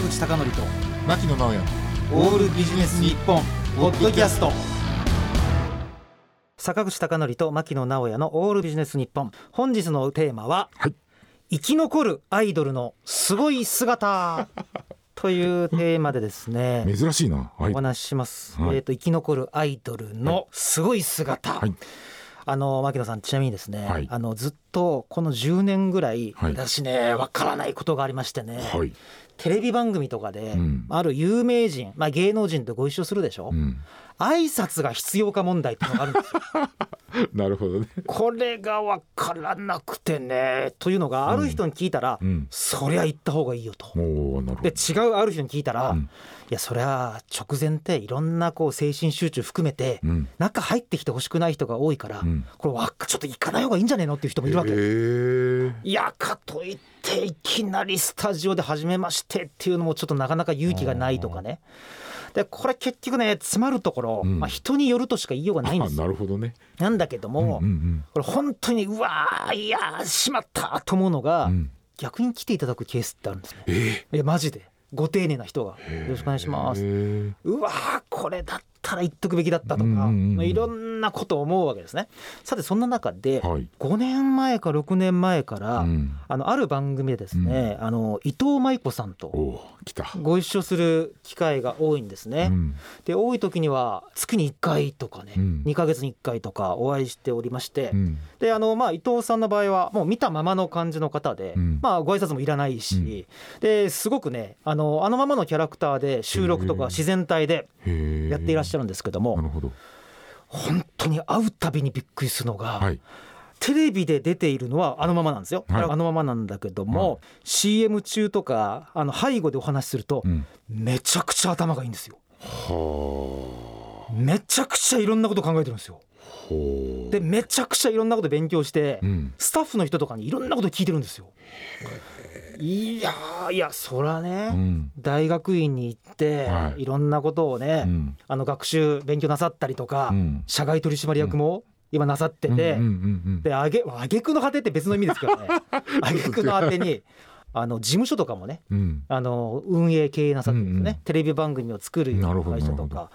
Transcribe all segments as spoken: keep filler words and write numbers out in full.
坂口貴則と牧野直哉オールビジネス日本ポッドキャスト。坂口貴則と牧野直哉のオールビジネス日本、本日のテーマは、はい、生き残るアイドルのすごい姿というテーマでですね珍しいな、はい、お話しします、はいえー、と生き残るアイドルのすごい姿、はいはい、あの牧野さん、ちなみにですね、はい、あのずっとこのじゅうねんぐらい、はい、私ねわからないことがありましてね、はい、テレビ番組とかで、うん、ある有名人、まあ、芸能人とご一緒するでしょ、うん、挨拶が必要か問題っていうのがあるんですよなるほどね。これがわからなくてね、というのがある人に聞いたら、うんうん、そりゃ言った方がいいよと、おー、なるほど。で違うある人に聞いたら、うん、いやそりゃ直前っていろんなこう精神集中含めて、うん、中入ってきてほしくない人が多いから、うんこれわちょっと行かない方がいいんじゃねえのっていう人もいるわけ、えー、いやかといっていきなりスタジオで始めましてっていうのもちょっとなかなか勇気がないとかね。でこれ結局ね詰まるところ、うんまあ、人によるとしか言いようがないんですよ。なるほどね。なんだけども、うんうんうん、これ本当にうわーいやーしまったと思うのが、うん、逆に来ていただくケースってあるんですね、えー、いやマジでご丁寧な人がよろしくお願いします、えー、うわーこれだったら言っとくべきだったとか、うんうんうん、いろんななことを思うわけですね。さてそんな中で、はい、ごねんまえかろくねんまえから、うん、あのある番組でですね、うん、あの伊藤舞子さんとご一緒する機会が多いんですね、うん、で多い時には月にいっかいとかね、うん、にかげつにいっかいとかお会いしておりまして、うん、であの、まあ、伊藤さんの場合はもう見たままの感じの方で、うんまあ、ご挨拶もいらないし、うん、ですごくねあの、あのままのキャラクターで収録とか自然体でやっていらっしゃるんですけども、なるほど。本当に会うたびにびっくりするのが、はい、テレビで出ているのはあのままなんですよ、はい、あのままなんだけども、はい、シーエム 中とかあの背後でお話しすると、うん、めちゃくちゃ頭がいいんですよ。はあ。めちゃくちゃいろんなこと考えてるんですよ。ほう。でめちゃくちゃいろんなこと勉強して、うん、スタッフの人とかにいろんなこと聞いてるんですよ。いやいやそらね、うん、大学院に行って、はい、いろんなことをね、うん、あの学習勉強なさったりとか、うん、社外取締役も今なさってて、うんうんうんうん、であげ挙句の果てって別の意味ですけどね挙句の果てにあの事務所とかもね、うん、あの運営経営なさってるんですね、うんうん、テレビ番組を作る会社とか、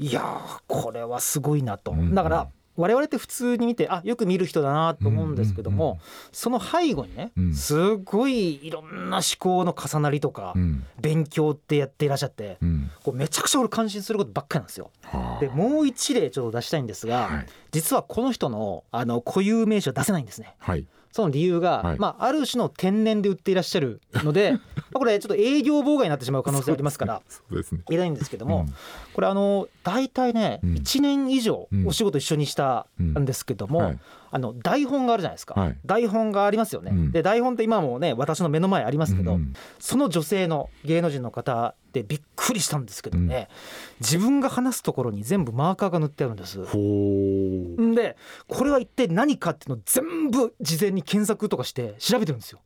いやーこれはすごいなと、うんうん、だから我々って普通に見てあよく見る人だなと思うんですけども、うんうんうん、その背後にね、うん、すごいいろんな思考の重なりとか、うん、勉強ってやっていらっしゃって、うん、こうめちゃくちゃ俺感心することばっかりなんですよ、はあ、でもう一例ちょっと出したいんですが、はい、実はこの人のあの固有名詞は出せないんですね、はい、その理由が、はいまあ、ある種の天然で売っていらっしゃるのでまあこれちょっと営業妨害になってしまう可能性ありますから言えないんですけども、うん、これあの大体ね、うん、いちねん以上お仕事一緒にしたんですけども、うんうんはい、あの台本があるじゃないですか、はい、台本がありますよね、うん、で台本って今もね私の目の前ありますけど、うん、その女性の芸能人の方でびっくりしたんですけどね、うん、自分が話すところに全部マーカーが塗ってあるんです。ほー。でこれは一体何かっていうのを全部事前に検索とかして調べてるんですよ。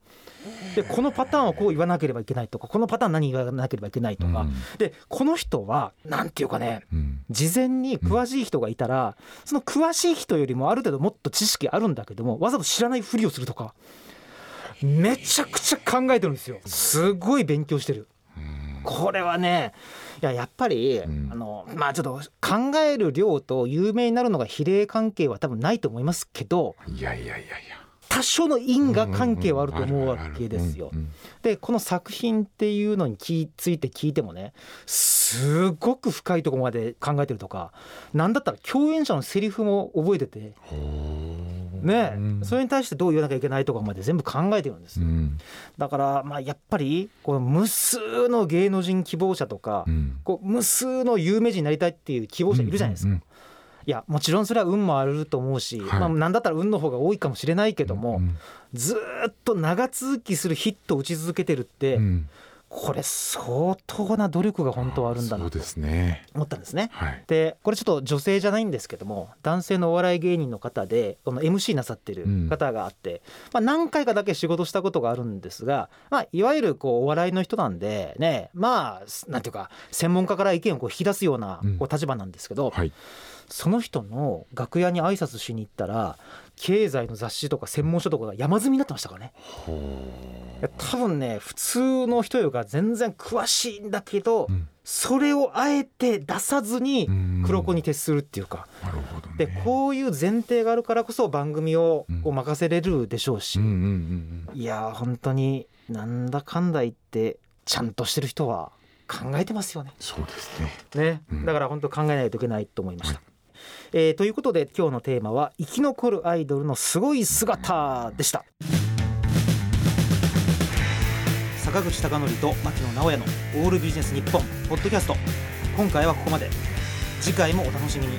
でこのパターンをこう言わなければいけないとかこのパターン何言わなければいけないとか、うん、でこの人はなんていうかね、うん、事前に詳しい人がいたら、うん、その詳しい人よりもある程度もっと知識あるんだけどもわざと知らないふりをするとかめちゃくちゃ考えてるんですよ。すごい勉強してる。これはねいや、 やっぱり、うん、あのまあちょっと考える量と有名になるのが比例関係は多分ないと思いますけどいやいやいやいや多少の因果関係はあると思うわけですよ、うんうん、でこの作品っていうのに気ついて聞いてもねすごく深いところまで考えてるとかなんだったら共演者のセリフも覚えててね、うん、それに対してどう言わなきゃいけないとかまで全部考えてるんですよ、うん、だからまあやっぱりこの無数の芸能人希望者とか、うん、こう無数の有名人になりたいっていう希望者いるじゃないですか、うんうんうん、いやもちろんそれは運もあると思うし、はいまあ、なんだったら運の方が多いかもしれないけども、うんうん、ずっと長続きするヒットを打ち続けてるって、うんこれ相当な努力が本当はあるんだなと思ったんですね。はい、でこれちょっと女性じゃないんですけども男性のお笑い芸人の方でこの エムシー なさってる方があって、うんまあ、何回かだけ仕事したことがあるんですが、まあ、いわゆるこうお笑いの人なんでねまあなんていうか専門家から意見をこう引き出すようなこう立場なんですけど、うんはい、その人の楽屋に挨拶しに行ったら経済の雑誌とか専門書とかが山積みになってましたからね。多分ね普通の人よりか全然詳しいんだけど、うん、それをあえて出さずに黒子に徹するっていうか、うん、なるほどね、でこういう前提があるからこそ番組を任せれるでしょうし、うんうんうんうん、いや本当になんだかんだ言ってちゃんとしてる人は考えてますよね。そうですね。ね、うん、だから本当考えないといけないと思いました、はい。えー、ということで今日のテーマは生き残るアイドルのすごい姿でした。坂口孝則と牧野直哉のオールビジネス日本ポッドキャスト、今回はここまで。次回もお楽しみに。